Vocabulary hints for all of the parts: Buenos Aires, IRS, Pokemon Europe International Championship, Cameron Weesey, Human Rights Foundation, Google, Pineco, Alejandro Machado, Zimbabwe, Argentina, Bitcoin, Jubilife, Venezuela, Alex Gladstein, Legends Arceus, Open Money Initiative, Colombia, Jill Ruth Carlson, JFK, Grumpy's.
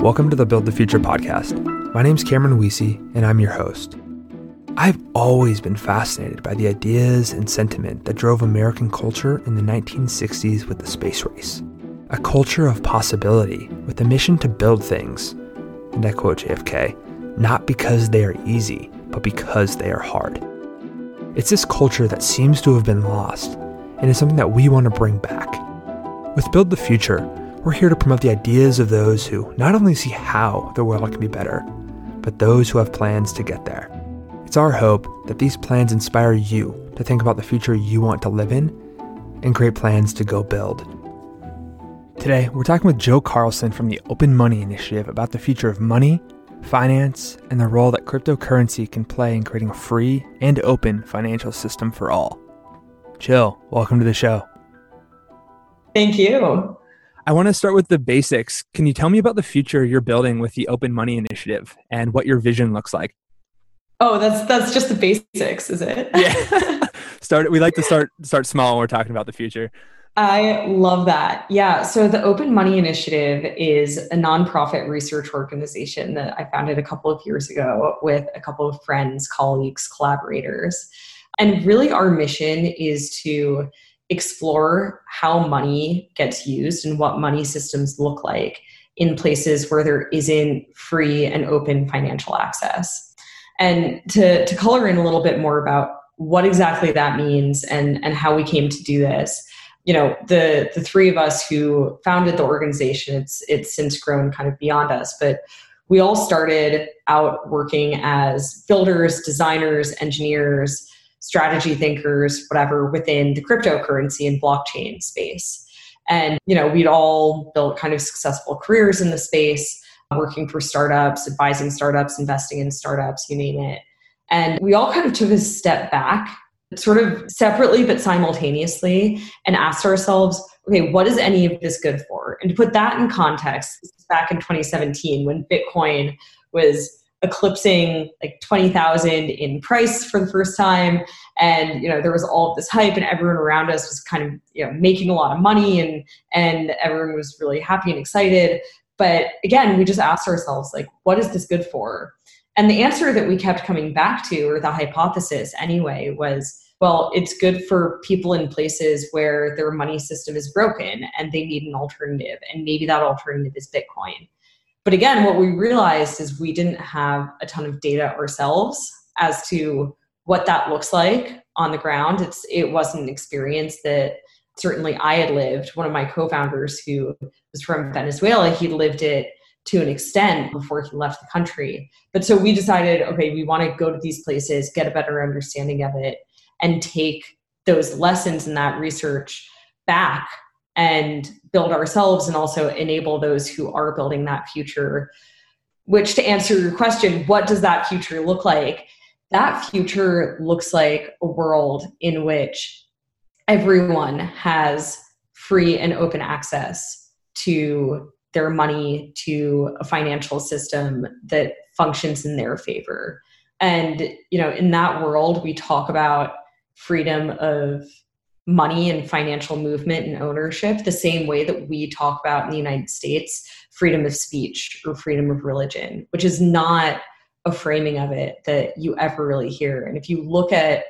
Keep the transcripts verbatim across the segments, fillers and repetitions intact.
Welcome to the Build the Future podcast. My name's Cameron Weesey, and I'm your host. I've always been fascinated by the ideas and sentiment that drove American culture in the nineteen sixties with the space race, a culture of possibility with a mission to build things, and I quote J F K, not because they are easy, but because they are hard. It's this culture that seems to have been lost, and is something that we want to bring back. With Build the Future, we're here to promote the ideas of those who not only see how the world can be better, but those who have plans to get there. It's our hope that these plans inspire you to think about the future you want to live in and create plans to go build. Today, we're talking with Jill Carlson from the Open Money Initiative about the future of money, finance, and the role that cryptocurrency can play in creating a free and open financial system for all. Jill, welcome to the show. Thank you. I want to start with the basics. Can you tell me about the future you're building with the Open Money Initiative and what your vision looks like? Oh, that's that's just the basics, is it? Yeah. Start. We like to start start small when we're talking about the future. I love that. Yeah. So the Open Money Initiative is a nonprofit research organization that I founded a couple of years ago with a couple of friends, colleagues, collaborators. And really our mission is to explore how money gets used and what money systems look like in places where there isn't free and open financial access. And to, to color in a little bit more about what exactly that means and, and how we came to do this, you know, the, the three of us who founded the organization, it's it's since grown kind of beyond us, but we all started out working as builders, designers, engineers, strategy thinkers, whatever, within the cryptocurrency and blockchain space. And, you know, we'd all built kind of successful careers in the space, working for startups, advising startups, investing in startups, you name it. And we all kind of took a step back, sort of separately, but simultaneously, and asked ourselves, okay, what is any of this good for? And to put that in context, back in twenty seventeen, when Bitcoin was eclipsing like twenty thousand in price for the first time. And, you know, there was all of this hype and everyone around us was kind of, you know, making a lot of money and, and everyone was really happy and excited. But again, we just asked ourselves, like, what is this good for? And the answer that we kept coming back to, or the hypothesis anyway, was, well, it's good for people in places where their money system is broken and they need an alternative. And maybe that alternative is Bitcoin. But again, what we realized is we didn't have a ton of data ourselves as to what that looks like on the ground. It's, it wasn't an experience that certainly I had lived. One of my co-founders, who was from Venezuela, he lived it to an extent before he left the country. But so we decided, okay, we want to go to these places, get a better understanding of it, and take those lessons and that research back and build ourselves and also enable those who are building that future. Which, to answer your question, what does that future look like? That future looks like a world in which everyone has free and open access to their money, to a financial system that functions in their favor. And, you know, in that world, we talk about freedom of money and financial movement and ownership the same way that we talk about in the United States freedom of speech or freedom of religion, which is not a framing of it that you ever really hear. And if you look at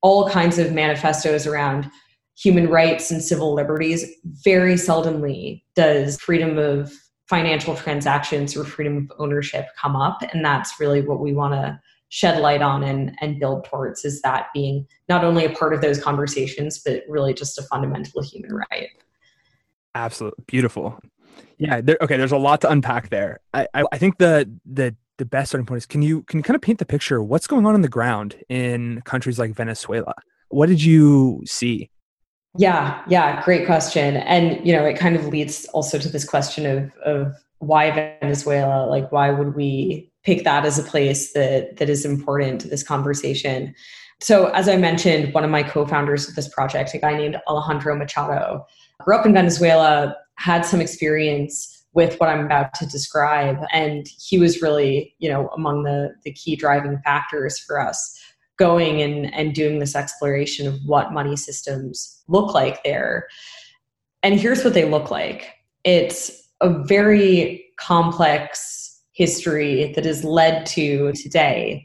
all kinds of manifestos around human rights and civil liberties, very seldomly does freedom of financial transactions or freedom of ownership come up. And that's really what we want to shed light on and, and build towards, is that being not only a part of those conversations, but really just a fundamental human right. Absolutely. Beautiful. Yeah. There, okay. There's a lot to unpack there. I, I, I think the, the, the best starting point is, can you, can you kind of paint the picture of what's going on on the ground in countries like Venezuela? What did you see? Yeah. Yeah. Great question. And, you know, it kind of leads also to this question of, of why Venezuela? Like, why would we pick that as a place that that is important to this conversation? So as I mentioned, one of my co-founders of this project, a guy named Alejandro Machado, grew up in Venezuela, had some experience with what I'm about to describe. And he was really, you know, among the, the key driving factors for us going and, and doing this exploration of what money systems look like there. And here's what they look like. It's a very complex history that has led to today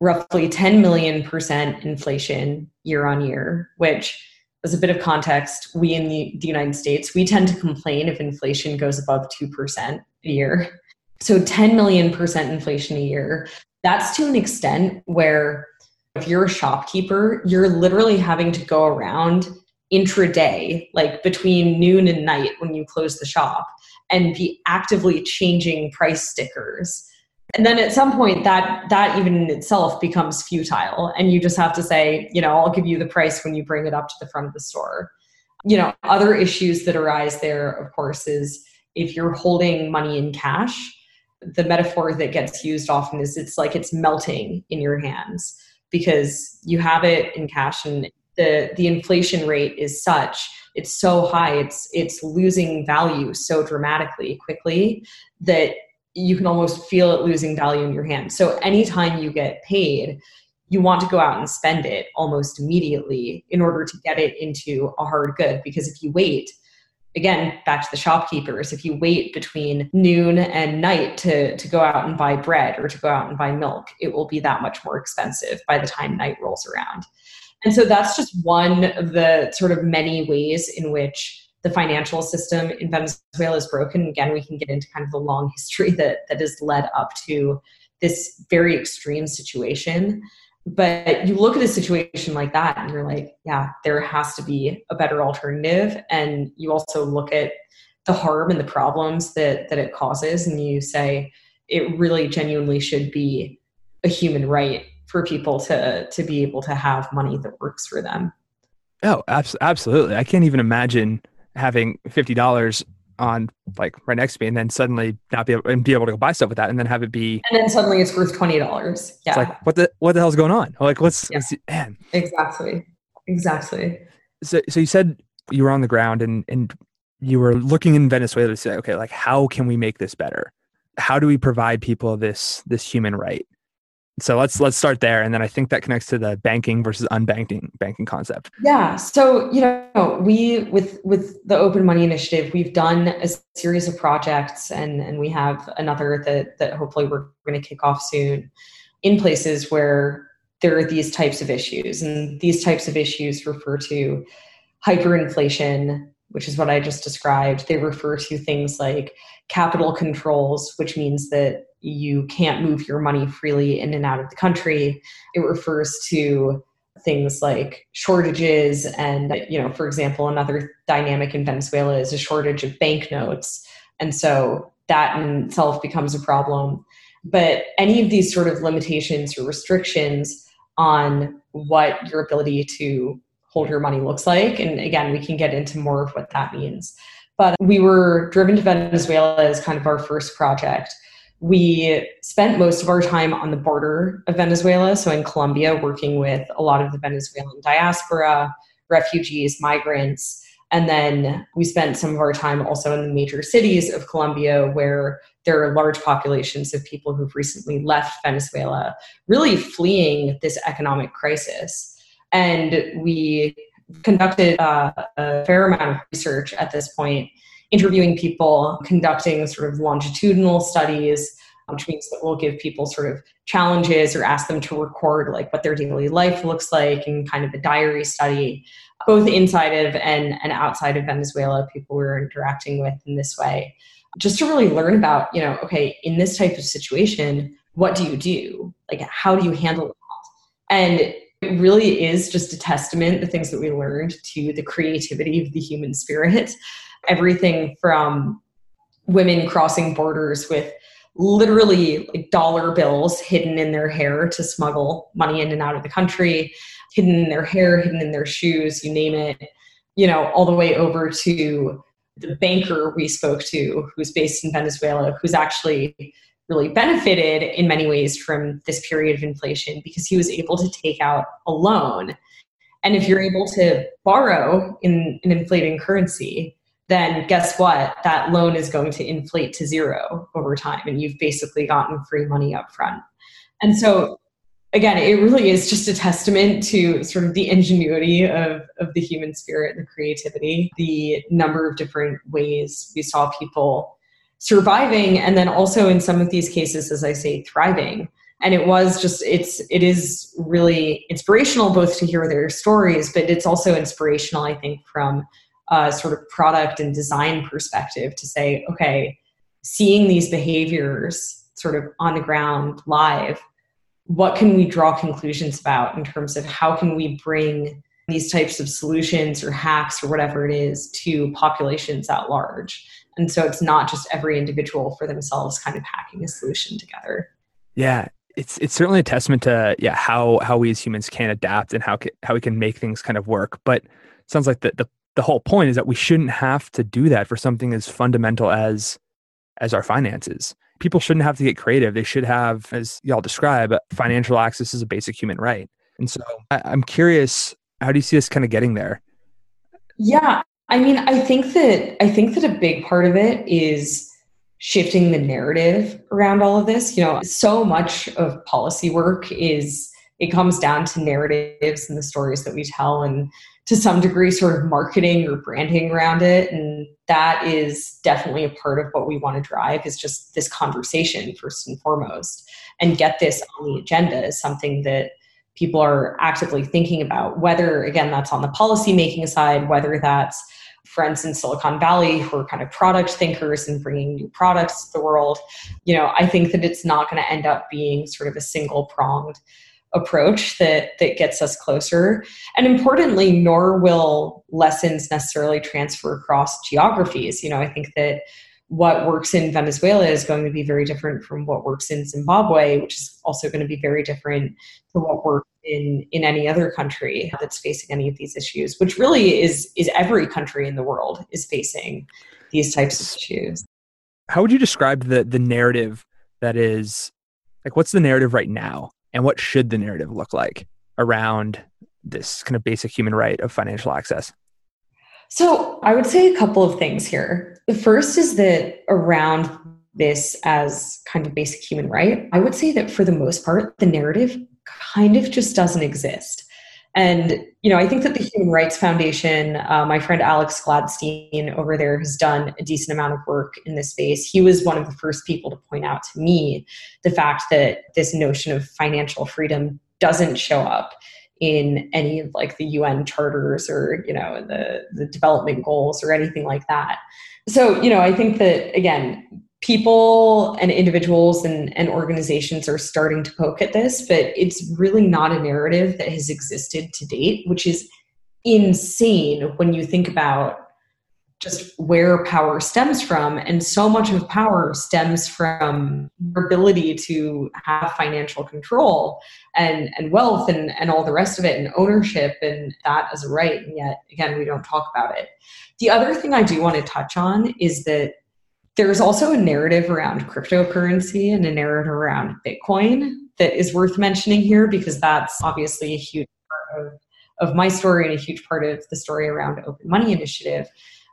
roughly ten million percent inflation year on year, which, as a bit of context, we in the, the United States, we tend to complain if inflation goes above two percent a year. So ten million percent inflation a year. That's to an extent where if you're a shopkeeper, you're literally having to go around intraday, like between noon and night when you close the shop, and be actively changing price stickers. And then at some point that that even in itself becomes futile. And you just have to say, you know, I'll give you the price when you bring it up to the front of the store. You know, other issues that arise there, of course, is if you're holding money in cash, the metaphor that gets used often is it's like it's melting in your hands because you have it in cash and the the inflation rate is such, it's so high, it's it's losing value so dramatically quickly that you can almost feel it losing value in your hand. So anytime you get paid, you want to go out and spend it almost immediately in order to get it into a hard good. Because if you wait, again, back to the shopkeepers, if you wait between noon and night to, to go out and buy bread or to go out and buy milk, it will be that much more expensive by the time night rolls around. And so that's just one of the sort of many ways in which the financial system in Venezuela is broken. Again, we can get into kind of the long history that, that has led up to this very extreme situation. But you look at a situation like that and you're like, yeah, there has to be a better alternative. And you also look at the harm and the problems that, that it causes. And you say, it really genuinely should be a human right for people to, to be able to have money that works for them. Oh, absolutely. I can't even imagine having fifty dollars on like right next to me and then suddenly not be able, and be able to go buy stuff with that and then have it be... And then suddenly it's worth twenty dollars. Yeah. It's like, what the, what the hell's going on? Like, let's, yeah. let's man. Exactly. Exactly. So so you said you were on the ground and, and you were looking in Venezuela to say, okay, like how can we make this better? How do we provide people this, this human right? So let's let's start there. And then I think that connects to the banking versus unbanking banking concept. Yeah. So, you know, we with with the Open Money Initiative, we've done a series of projects and, and we have another that that hopefully we're going to kick off soon in places where there are these types of issues. And these types of issues refer to hyperinflation, which is what I just described. They refer to things like capital controls, which means that you can't move your money freely in and out of the country. It refers to things like shortages. And, you know, for example, another dynamic in Venezuela is a shortage of banknotes. And so that in itself becomes a problem. But any of these sort of limitations or restrictions on what your ability to hold your money looks like. And again, we can get into more of what that means. But we were driven to Venezuela as kind of our first project. We spent most of our time on the border of Venezuela, so in Colombia, working with a lot of the Venezuelan diaspora, refugees, migrants, and then we spent some of our time also in the major cities of Colombia where there are large populations of people who've recently left Venezuela, really fleeing this economic crisis. And we conducted uh, a fair amount of research at this point, interviewing people, conducting sort of longitudinal studies, which means that we'll give people sort of challenges or ask them to record like what their daily life looks like and kind of a diary study, both inside of and, and outside of Venezuela, people we were interacting with in this way, just to really learn about, you know, okay, in this type of situation, what do you do? Like, how do you handle it? And it really is just a testament, the things that we learned, to the creativity of the human spirit. Everything from women crossing borders with literally like dollar bills hidden in their hair to smuggle money in and out of the country, hidden in their hair, hidden in their shoes, you name it, you know, all the way over to the banker we spoke to who's based in Venezuela, who's actually really benefited in many ways from this period of inflation because he was able to take out a loan. And if you're able to borrow in an inflating currency, then guess what? That loan is going to inflate to zero over time, and you've basically gotten free money up front. And so, again, it really is just a testament to sort of the ingenuity of, of the human spirit and the creativity, the number of different ways we saw people surviving, and then also in some of these cases, as I say, thriving. And it was just, it's, it is really inspirational both to hear their stories, but it's also inspirational, I think, from a sort of product and design perspective to say, okay, seeing these behaviors sort of on the ground live, what can we draw conclusions about in terms of how can we bring these types of solutions or hacks or whatever it is to populations at large? And so it's not just every individual for themselves kind of hacking a solution together. Yeah. It's it's certainly a testament to yeah how how we as humans can adapt and how how we can make things kind of work. But it sounds like the, the the whole point is that we shouldn't have to do that for something as fundamental as as our finances. People shouldn't have to get creative. They should have, as y'all describe, financial access is a basic human right. And so I, I'm curious, how do you see us kind of getting there? Yeah, I mean, I think that I think that a big part of it is shifting the narrative around all of this. You know, so much of policy work is, it comes down to narratives and the stories that we tell and to some degree sort of marketing or branding around it. And that is definitely a part of what we want to drive is just this conversation first and foremost, and get this on the agenda is something that people are actively thinking about, whether, again, that's on the policymaking side, whether that's friends in Silicon Valley who are kind of product thinkers and bringing new products to the world. You know, I think that it's not going to end up being sort of a single pronged approach that, that gets us closer. And importantly, nor will lessons necessarily transfer across geographies. You know, I think that what works in Venezuela is going to be very different from what works in Zimbabwe, which is also going to be very different from what works in, in any other country that's facing any of these issues, which really is is every country in the world is facing these types of issues. How would you describe the the narrative that is, like, what's the narrative right now? And what should the narrative look like around this kind of basic human right of financial access? So I would say a couple of things here. The first is that around this as kind of basic human right, I would say that for the most part, the narrative kind of just doesn't exist. And, you know, I think that the Human Rights Foundation, uh, my friend Alex Gladstein over there has done a decent amount of work in this space. He was one of the first people to point out to me the fact that this notion of financial freedom doesn't show up in any of like the U N charters or, you know, the, the development goals or anything like that. So, you know, I think that, again, people and individuals and, and organizations are starting to poke at this, but it's really not a narrative that has existed to date, which is insane when you think about just where power stems from. And so much of power stems from your ability to have financial control and, and wealth and, and all the rest of it and ownership and that as a right. And yet, again, we don't talk about it. The other thing I do want to touch on is that there's also a narrative around cryptocurrency and a narrative around Bitcoin that is worth mentioning here, because that's obviously a huge part of, of my story and a huge part of the story around Open Money Initiative,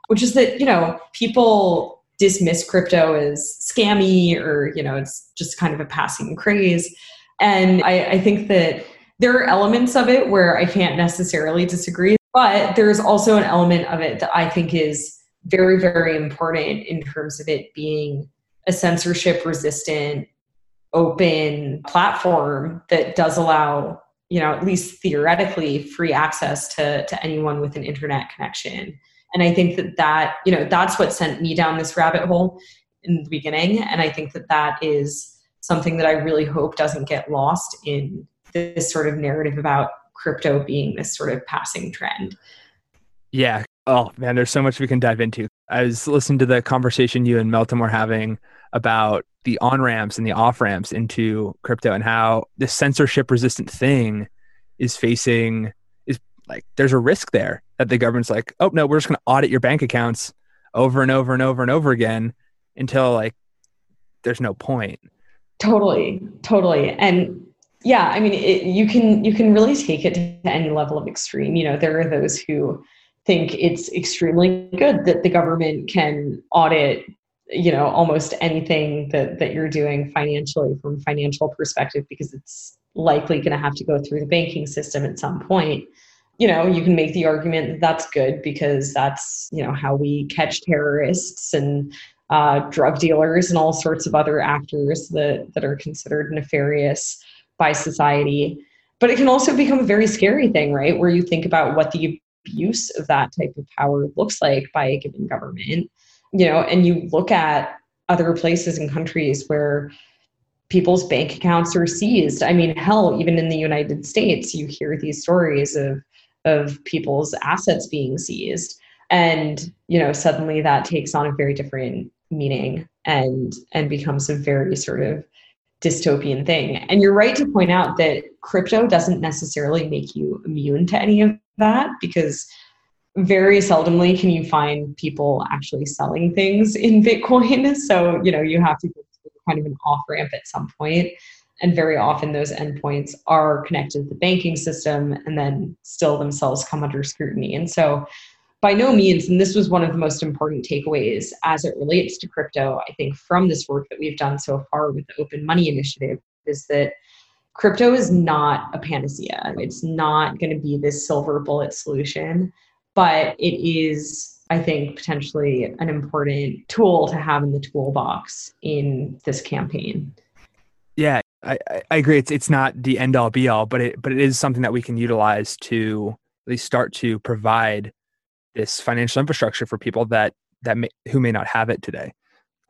which is that, you know, people dismiss crypto as scammy or, you know, it's just kind of a passing craze. And I, I think that there are elements of it where I can't necessarily disagree, but there's also an element of it that I think is very, very important in terms of it being a censorship resistant, open platform that does allow, you know, at least theoretically, free access to, to anyone with an internet connection. And I think that that, you know, that's what sent me down this rabbit hole in the beginning. And I think that that is something that I really hope doesn't get lost in this sort of narrative about crypto being this sort of passing trend. Yeah. Oh man, there's so much we can dive into. I was listening to the conversation you and Meltem were having about the on-ramps and the off-ramps into crypto and how this censorship resistant thing is facing, is like, there's a risk there that the government's like, oh no, we're just going to audit your bank accounts over and over and over and over again until like, there's no point. Totally, totally. And yeah, I mean, it, you can, you can really take it to any level of extreme. You know, there are those who think it's extremely good that the government can audit, you know, almost anything that, that you're doing financially from a financial perspective, because it's likely going to have to go through the banking system at some point. You know, you can make the argument that that's good because that's, you know, how we catch terrorists and uh, drug dealers and all sorts of other actors that, that are considered nefarious by society. But it can also become a very scary thing, right? Where you think about what the abuse of that type of power looks like by a given government, you know, and you look at other places and countries where people's bank accounts are seized. I mean, hell, even in the United States, you hear these stories of of people's assets being seized. And, you know, suddenly that takes on a very different meaning and and becomes a very sort of dystopian thing. And you're right to point out that crypto doesn't necessarily make you immune to any of that, because very seldomly can you find people actually selling things in Bitcoin. So, you know, you have to go through kind of an off-ramp at some point. And very often those endpoints are connected to the banking system and then still themselves come under scrutiny. And so by no means, and this was one of the most important takeaways as it relates to crypto, I think, from this work that we've done so far with the Open Money Initiative, is that crypto is not a panacea. It's not going to be this silver bullet solution, but it is, I think, potentially an important tool to have in the toolbox in this campaign. Yeah, I, I agree. It's it's not the end all be all, but it but it is something that we can utilize to at least start to provide this financial infrastructure for people that that may, who may not have it today.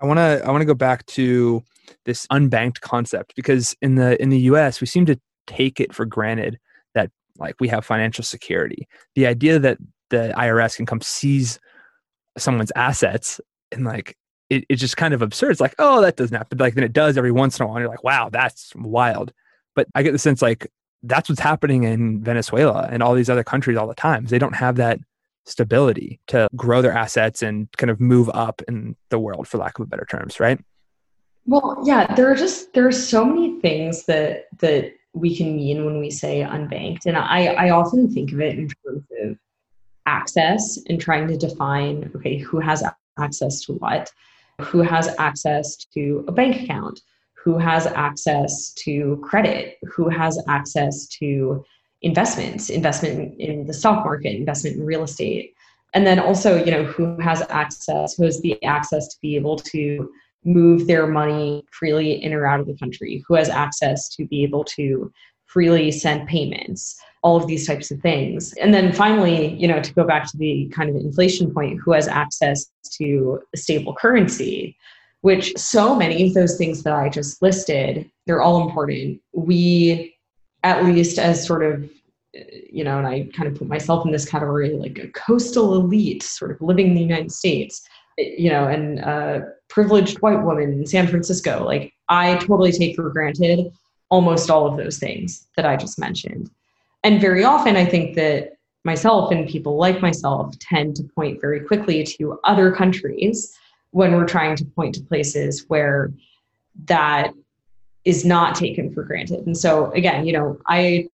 I want to I want to go back to this unbanked concept, because in the in the U S we seem to take it for granted that, like, we have financial security. The idea that the I R S can come seize someone's assets and, like, it, it's just kind of absurd. It's like, oh, that doesn't happen. But, like, then it does every once in a while. And you're like, wow, that's wild. But I get the sense, like, that's what's happening in Venezuela and all these other countries all the time. They don't have that stability to grow their assets and kind of move up in the world, for lack of better terms, right? Well, yeah, there are just, there are so many things that, that we can mean when we say unbanked. And I, I often think of it in terms of access and trying to define, okay, who has access to what, who has access to a bank account, who has access to credit, who has access to investments, investment in the stock market, investment in real estate. And then also, you know, who has access, who has the access to be able to move their money freely in or out of the country, who has access to be able to freely send payments, all of these types of things. And then finally, you know, to go back to the kind of inflation point, who has access to a stable currency, which so many of those things that I just listed, they're all important. We, at least as sort of, you know, and I kind of put myself in this category, like a coastal elite sort of living in the United States, you know, and a privileged white woman in San Francisco, like, I totally take for granted almost all of those things that I just mentioned. And very often I think that myself and people like myself tend to point very quickly to other countries when we're trying to point to places where that is not taken for granted. And so again, you know, I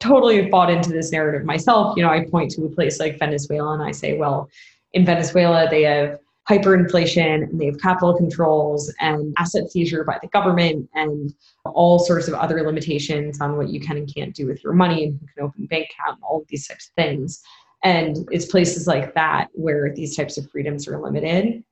totally have bought into this narrative myself. You know, I point to a place like Venezuela and I say, well, in Venezuela, they have hyperinflation and they have capital controls and asset seizure by the government and all sorts of other limitations on what you can and can't do with your money and who can open bank account and all of these types of things. And it's places like that where these types of freedoms are limited.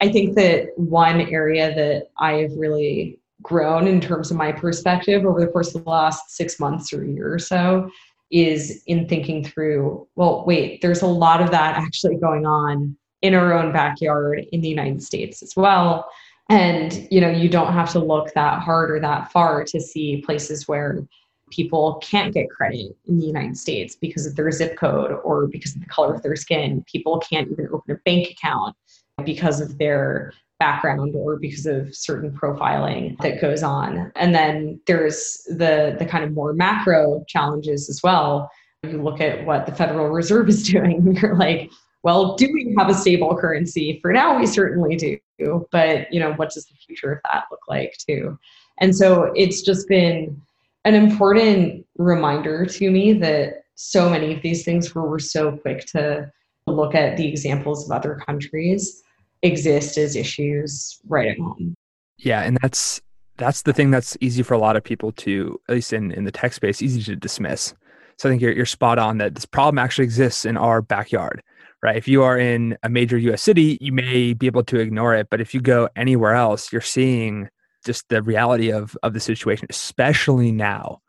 I think that one area that I've really grown in terms of my perspective over the course of the last six months or a year or so is in thinking through, well, wait, there's a lot of that actually going on in our own backyard in the United States as well. And, you know, you don't have to look that hard or that far to see places where people can't get credit in the United States because of their zip code or because of the color of their skin. People can't even open a bank account because of their background or because of certain profiling that goes on. And then there's the the kind of more macro challenges as well. You look at what the Federal Reserve is doing and you're like, well, do we have a stable currency? For now, we certainly do. But, you know, what does the future of that look like too? And so it's just been an important reminder to me that so many of these things where we're so quick to look at the examples of other countries exist as issues right at home. Yeah, and that's that's the thing that's easy for a lot of people to, at least in, in the tech space, easy to dismiss. So I think you're you're spot on that this problem actually exists in our backyard, right? If you are in a major U S city, you may be able to ignore it. But if you go anywhere else, you're seeing just the reality of, of the situation, especially now.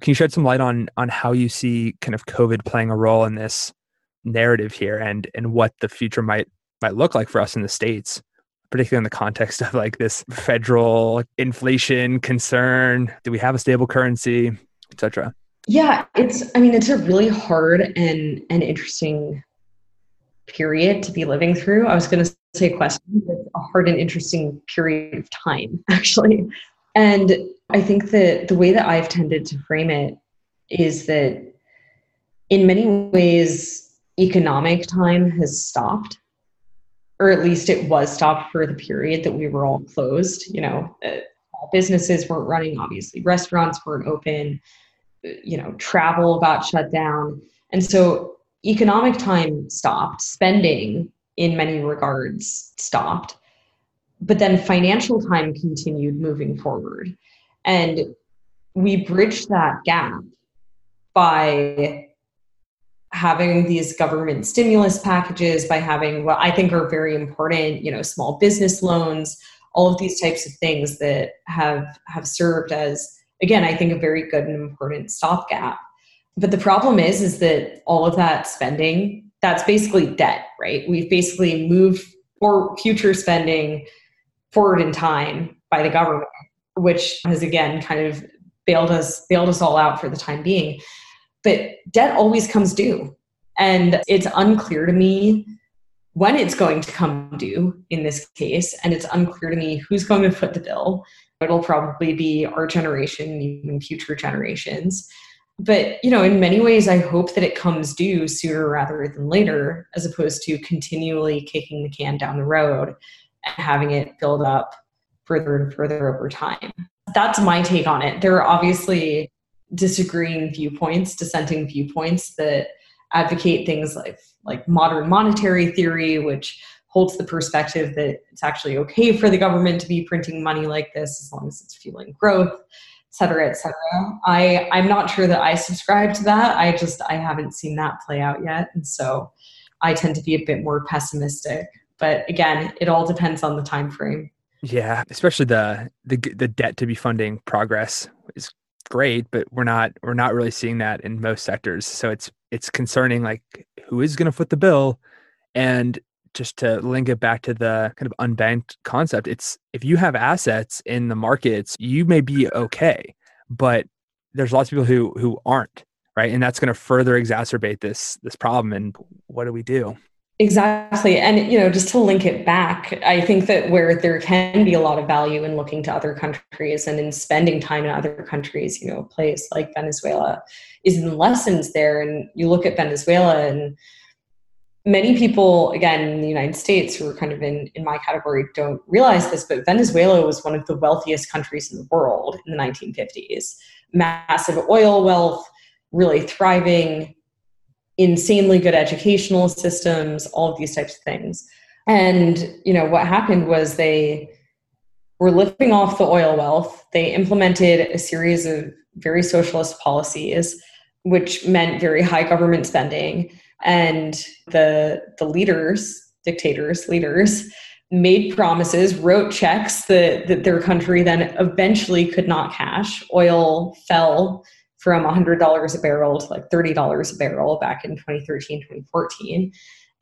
Can you shed some light on on how you see kind of COVID playing a role in this narrative here and and what the future might might look like for us in the States, particularly in the context of like this federal inflation concern? Do we have a stable currency, et cetera? Yeah, it's, I mean, it's a really hard and, and interesting period to be living through. I was going to say question, but it's a hard and interesting period of time, actually. And I think that the way that I've tended to frame it is that in many ways, economic time has stopped, or at least it was stopped for the period that we were all closed. You know, businesses weren't running, obviously. Restaurants weren't open. You know, travel got shut down. And so economic time stopped. Spending, in many regards, stopped. But then financial time continued moving forward. And we bridged that gap by having these government stimulus packages, by having what I think are very important, you know, small business loans, all of these types of things that have, have served as, again, I think a very good and important stopgap. But the problem is, is that all of that spending, that's basically debt, right? We've basically moved for future spending forward in time by the government, which has again kind of bailed us, bailed us all out for the time being. But debt always comes due. And it's unclear to me when it's going to come due in this case. And it's unclear to me who's going to foot the bill. It'll probably be our generation, even future generations. But, you know, in many ways, I hope that it comes due sooner rather than later, as opposed to continually kicking the can down the road and having it build up further and further over time. That's my take on it. There are obviously disagreeing viewpoints, dissenting viewpoints that advocate things like, like modern monetary theory, which holds the perspective that it's actually okay for the government to be printing money like this as long as it's fueling growth, et cetera, et cetera. I, I'm not sure that I subscribe to that. I just, I haven't seen that play out yet. And so I tend to be a bit more pessimistic. But again, it all depends on the time frame. Yeah, especially the the, the debt to be funding progress is great, but we're not we're not really seeing that in most sectors. So it's it's concerning, like who is going to foot the bill? And just to link it back to the kind of unbanked concept, it's if you have assets in the markets, you may be okay, but there's lots of people who who aren't, right? And that's going to further exacerbate this this problem. And what do we do? Exactly. And, you know, just to link it back, I think that where there can be a lot of value in looking to other countries and in spending time in other countries, you know, a place like Venezuela is in lessons there. And you look at Venezuela and many people, again, in the United States who are kind of in, in my category don't realize this, but Venezuela was one of the wealthiest countries in the world in the nineteen fifties. Massive oil wealth, really thriving, insanely good educational systems, all of these types of things. And, you know, what happened was they were living off the oil wealth. They implemented a series of very socialist policies, which meant very high government spending. And the the leaders, dictators, leaders, made promises, wrote checks that, that their country then eventually could not cash. Oil fell from one hundred dollars a barrel to like thirty dollars a barrel back in twenty thirteen, twenty fourteen.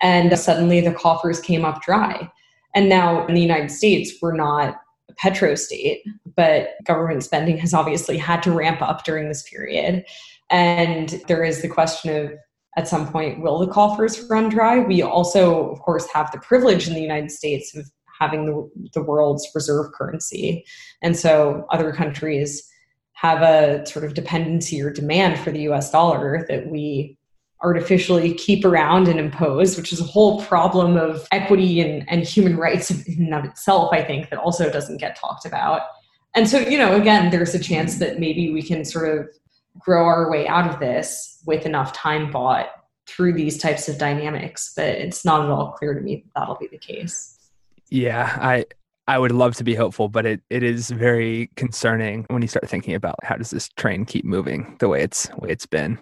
And suddenly the coffers came up dry. And now in the United States, we're not a petro state, but government spending has obviously had to ramp up during this period. And there is the question of, at some point, will the coffers run dry? We also, of course, have the privilege in the United States of having the, the world's reserve currency. And so other countries have a sort of dependency or demand for the U S dollar that we artificially keep around and impose, which is a whole problem of equity and, and human rights in and of itself, I think, that also doesn't get talked about. And so, you know, again, there's a chance that maybe we can sort of grow our way out of this with enough time bought through these types of dynamics, but it's not at all clear to me that that'll be the case. Yeah, I I would love to be hopeful, but it, it is very concerning when you start thinking about how does this train keep moving the way it's way it's been.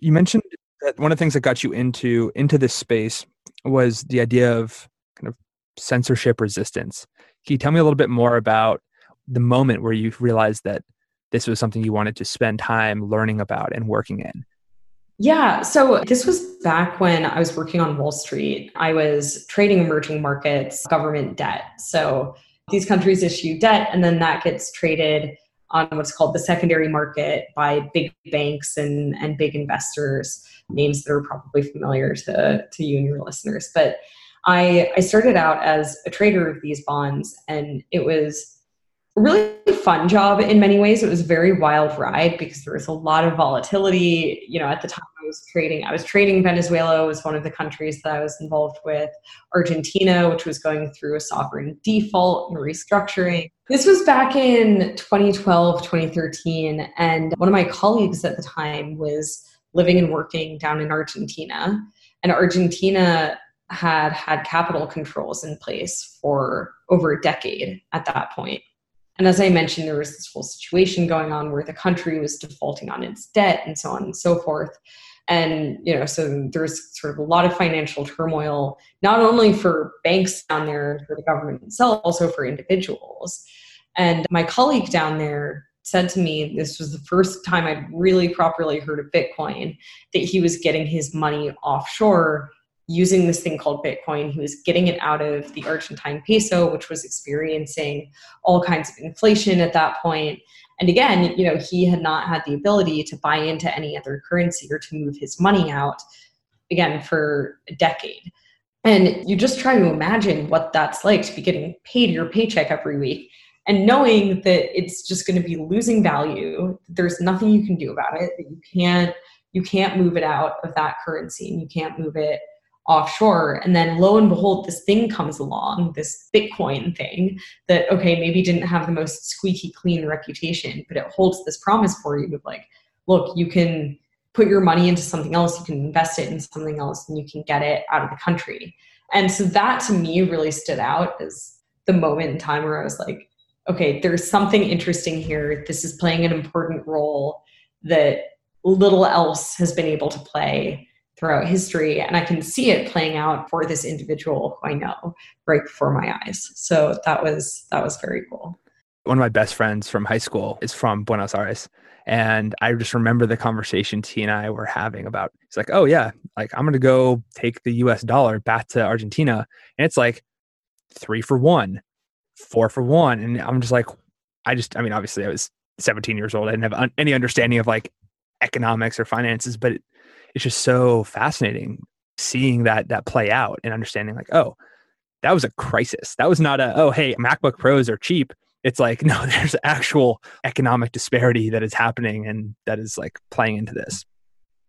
You mentioned that one of the things that got you into into this space was the idea of kind of censorship resistance. Can you tell me a little bit more about the moment where you realized that this was something you wanted to spend time learning about and working in? Yeah. So this was back when I was working on Wall Street. I was trading emerging markets, government debt. So these countries issue debt, and then that gets traded on what's called the secondary market by big banks and, and big investors, names that are probably familiar to, to you and your listeners. But I, I started out as a trader of these bonds, and it was a really fun job in many ways. It was a very wild ride because there was a lot of volatility. You know, at the time I was trading, I was trading Venezuela was one of the countries that I was involved with, Argentina, which was going through a sovereign default and restructuring. This was back in twenty twelve, twenty thirteen. And one of my colleagues at the time was living and working down in Argentina. And Argentina had had capital controls in place for over a decade at that point. And as I mentioned, there was this whole situation going on where the country was defaulting on its debt and so on and so forth. And, you know, so there's sort of a lot of financial turmoil, not only for banks down there, for the government itself, also for individuals. And my colleague down there said to me, this was the first time I'd really properly heard of Bitcoin, that he was getting his money offshore using this thing called Bitcoin. He was getting it out of the Argentine peso, which was experiencing all kinds of inflation at that point. And again, you know, he had not had the ability to buy into any other currency or to move his money out, again, for a decade. And you just try to imagine what that's like to be getting paid your paycheck every week and knowing that it's just going to be losing value. There's nothing you can do about it, that you can't, you can't move it out of that currency and you can't move it offshore. And then lo and behold, this thing comes along, this Bitcoin thing that, okay, maybe didn't have the most squeaky clean reputation, but it holds this promise for you of like, look, you can put your money into something else, you can invest it in something else, and you can get it out of the country. And so that to me really stood out as the moment in time where I was like, okay, there's something interesting here. This is playing an important role that little else has been able to play throughout history, and I can see it playing out for this individual who I know right before my eyes. So that was that was very cool. One of my best friends from high school is from Buenos Aires, and I just remember the conversations he and I were having about, it's like, oh yeah, like I'm going to go take the U S dollar back to Argentina, and it's like three for one, four for one, and I'm just like, I just, I mean, obviously I was seventeen years old, I didn't have un- any understanding of like economics or finances, but it, It's just so fascinating seeing that that play out and understanding like, oh, that was a crisis. That was not a, oh, hey, MacBook Pros are cheap. It's like, no, there's actual economic disparity that is happening and that is like playing into this.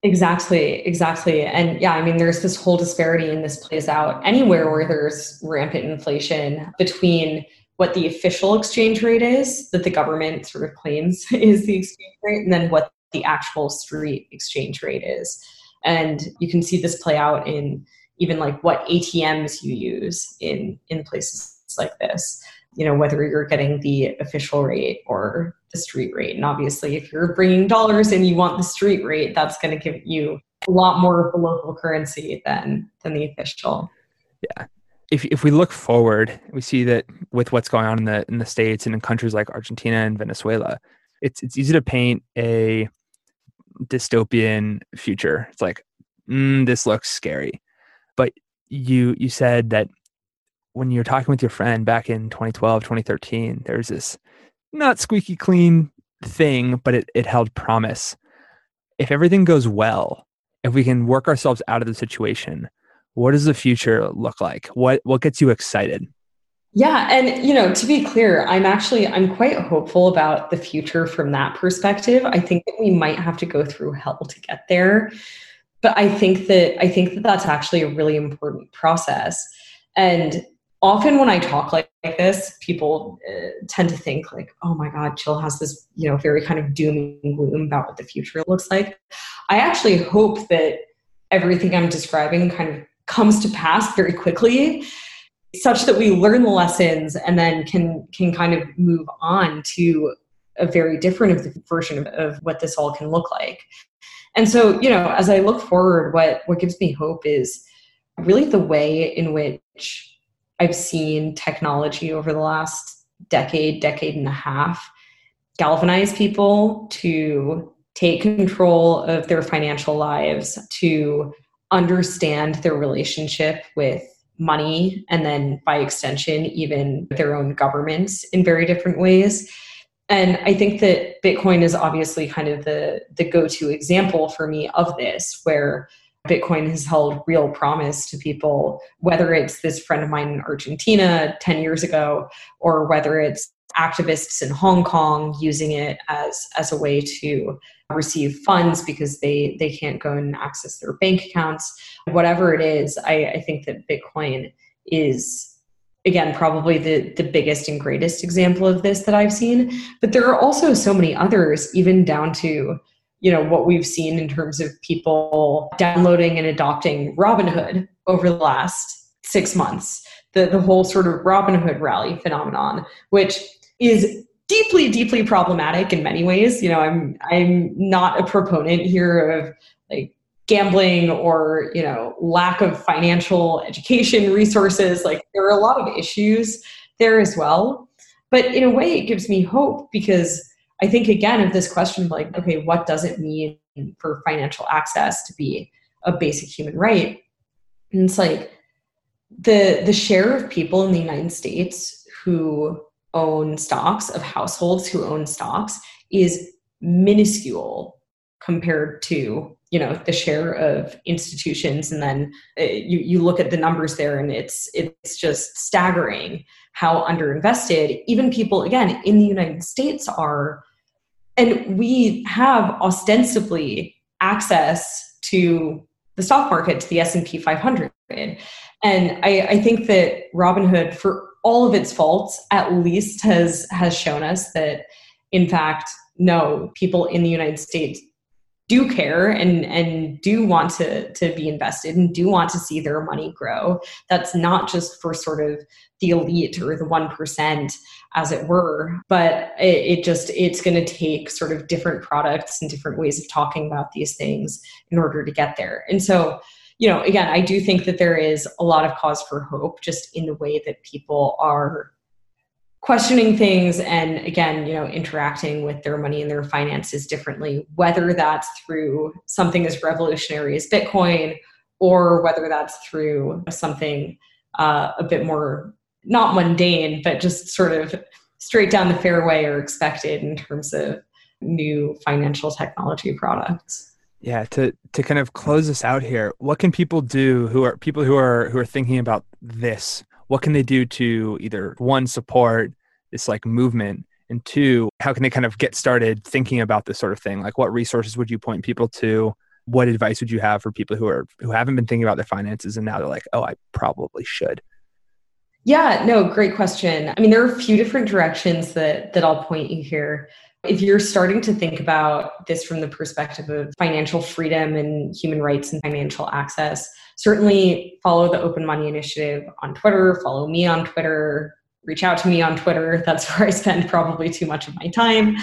Exactly, exactly. And yeah, I mean, there's this whole disparity and this plays out anywhere where there's rampant inflation between what the official exchange rate is that the government sort of claims is the exchange rate and then what the actual street exchange rate is. And you can see this play out in even like what A T Ms you use in, in places like this, you know, whether you're getting the official rate or the street rate. And obviously if you're bringing dollars and you want the street rate, that's going to give you a lot more of the local currency than, than the official. Yeah. If if we look forward, we see that with what's going on in the, in the States and in countries like Argentina and Venezuela, it's, it's easy to paint a dystopian future. It's like, mm, this looks scary. But you you said that when you were talking with your friend back in twenty twelve, twenty thirteen, there's this not squeaky clean thing, but it, it held promise. If everything goes well, if we can work ourselves out of the situation, what does the future look like? What what gets you excited? Yeah. And, you know, to be clear, I'm actually, I'm quite hopeful about the future from that perspective. I think that we might have to go through hell to get there. But I think that, I think that that's actually a really important process. And often when I talk like, like this, people uh, tend to think like, oh my God, Jill has this, you know, very kind of doom and gloom about what the future looks like. I actually hope that everything I'm describing kind of comes to pass very quickly, such that we learn the lessons and then can can kind of move on to a very different version of, of what this all can look like. And so, you know, as I look forward, what, what gives me hope is really the way in which I've seen technology over the last decade, decade and a half, galvanize people to take control of their financial lives, to understand their relationship with money, and then by extension, even their own governments in very different ways. And I think that Bitcoin is obviously kind of the, the go-to example for me of this, where Bitcoin has held real promise to people, whether it's this friend of mine in Argentina ten years ago, or whether it's activists in Hong Kong using it as, as a way to receive funds because they, they can't go and access their bank accounts. Whatever it is, I, I think that Bitcoin is, again, probably the, the biggest and greatest example of this that I've seen. But there are also so many others, even down to, you know, what we've seen in terms of people downloading and adopting Robinhood over the last six months, the, the whole sort of Robinhood rally phenomenon, which is deeply, deeply problematic in many ways. You know, I'm I'm not a proponent here of like gambling or, you know, lack of financial education resources. Like there are a lot of issues there as well. But in a way, it gives me hope because I think, again, of this question of like, okay, what does it mean for financial access to be a basic human right? And it's like the the share of people in the United States who own stocks, of households who own stocks, is minuscule compared to, you know, the share of institutions. And then uh, you, you look at the numbers there and it's, it's just staggering how underinvested even people, again, in the United States are. And we have ostensibly access to the stock market, to the S and P five hundred. And I, I think that Robinhood, for all of its faults, at least has, has shown us that, in fact, no, people in the United States do care and, and do want to, to be invested and do want to see their money grow. That's not just for sort of the elite or the one percent, as it were, but it, it just, it's going to take sort of different products and different ways of talking about these things in order to get there. And so, you know, again, I do think that there is a lot of cause for hope just in the way that people are questioning things and, again, you know, interacting with their money and their finances differently, whether that's through something as revolutionary as Bitcoin or whether that's through something uh, a bit more, not mundane, but just sort of straight down the fairway or expected in terms of new financial technology products. Yeah, to to kind of close us out here, what can people do who are people who are who are thinking about this? What can they do to either, one, support this like movement, and two, how can they kind of get started thinking about this sort of thing? Like, what resources would you point people to? What advice would you have for people who are who haven't been thinking about their finances and now they're like, oh, I probably should? Yeah, no, great question. I mean, there are a few different directions that that I'll point you here. If you're starting to think about this from the perspective of financial freedom and human rights and financial access, certainly follow the Open Money Initiative on Twitter, follow me on Twitter, reach out to me on Twitter. That's where I spend probably too much of my time.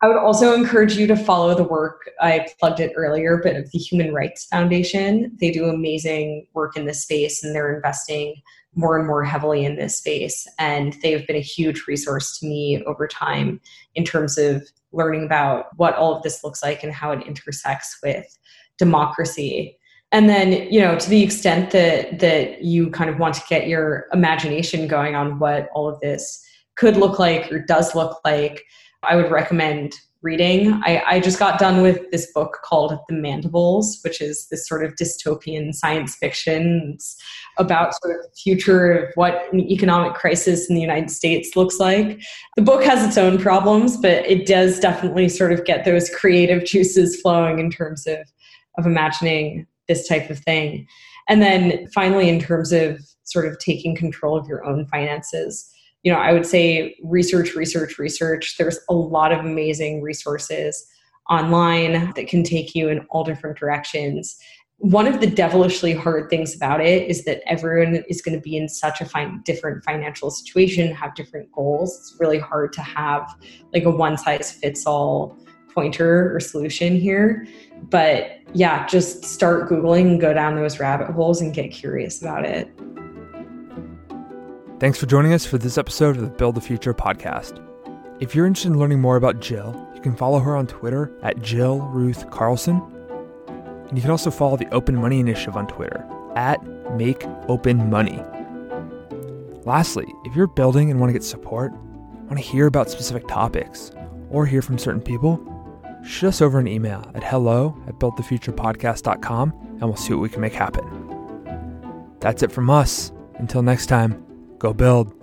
I would also encourage you to follow the work, I plugged it earlier, but of the Human Rights Foundation. They do amazing work in this space and they're investing more and more heavily in this space. And they've been a huge resource to me over time in terms of learning about what all of this looks like and how it intersects with democracy. And then, you know, to the extent that that you kind of want to get your imagination going on what all of this could look like or does look like, I would recommend reading. I, I just got done with this book called The Mandibles, which is this sort of dystopian science fiction. It's about sort of the future of what an economic crisis in the United States looks like. The book has its own problems, but it does definitely sort of get those creative juices flowing in terms of, of imagining this type of thing. And then finally, in terms of sort of taking control of your own finances, you know, I would say research, research, research. There's a lot of amazing resources online that can take you in all different directions. One of the devilishly hard things about it is that everyone is going to be in such a fin- different financial situation, have different goals. It's really hard to have like a one size fits all pointer or solution here. But yeah, just start Googling and go down those rabbit holes and get curious about it. Thanks for joining us for this episode of the Build the Future podcast. If you're interested in learning more about Jill, you can follow her on Twitter at Jill Ruth Carlson. And you can also follow the Open Money Initiative on Twitter at Make Open Money. Lastly, if you're building and want to get support, want to hear about specific topics, or hear from certain people, shoot us over an email at hello at build the future podcast dot com and we'll see what we can make happen. That's it from us. Until next time, go build.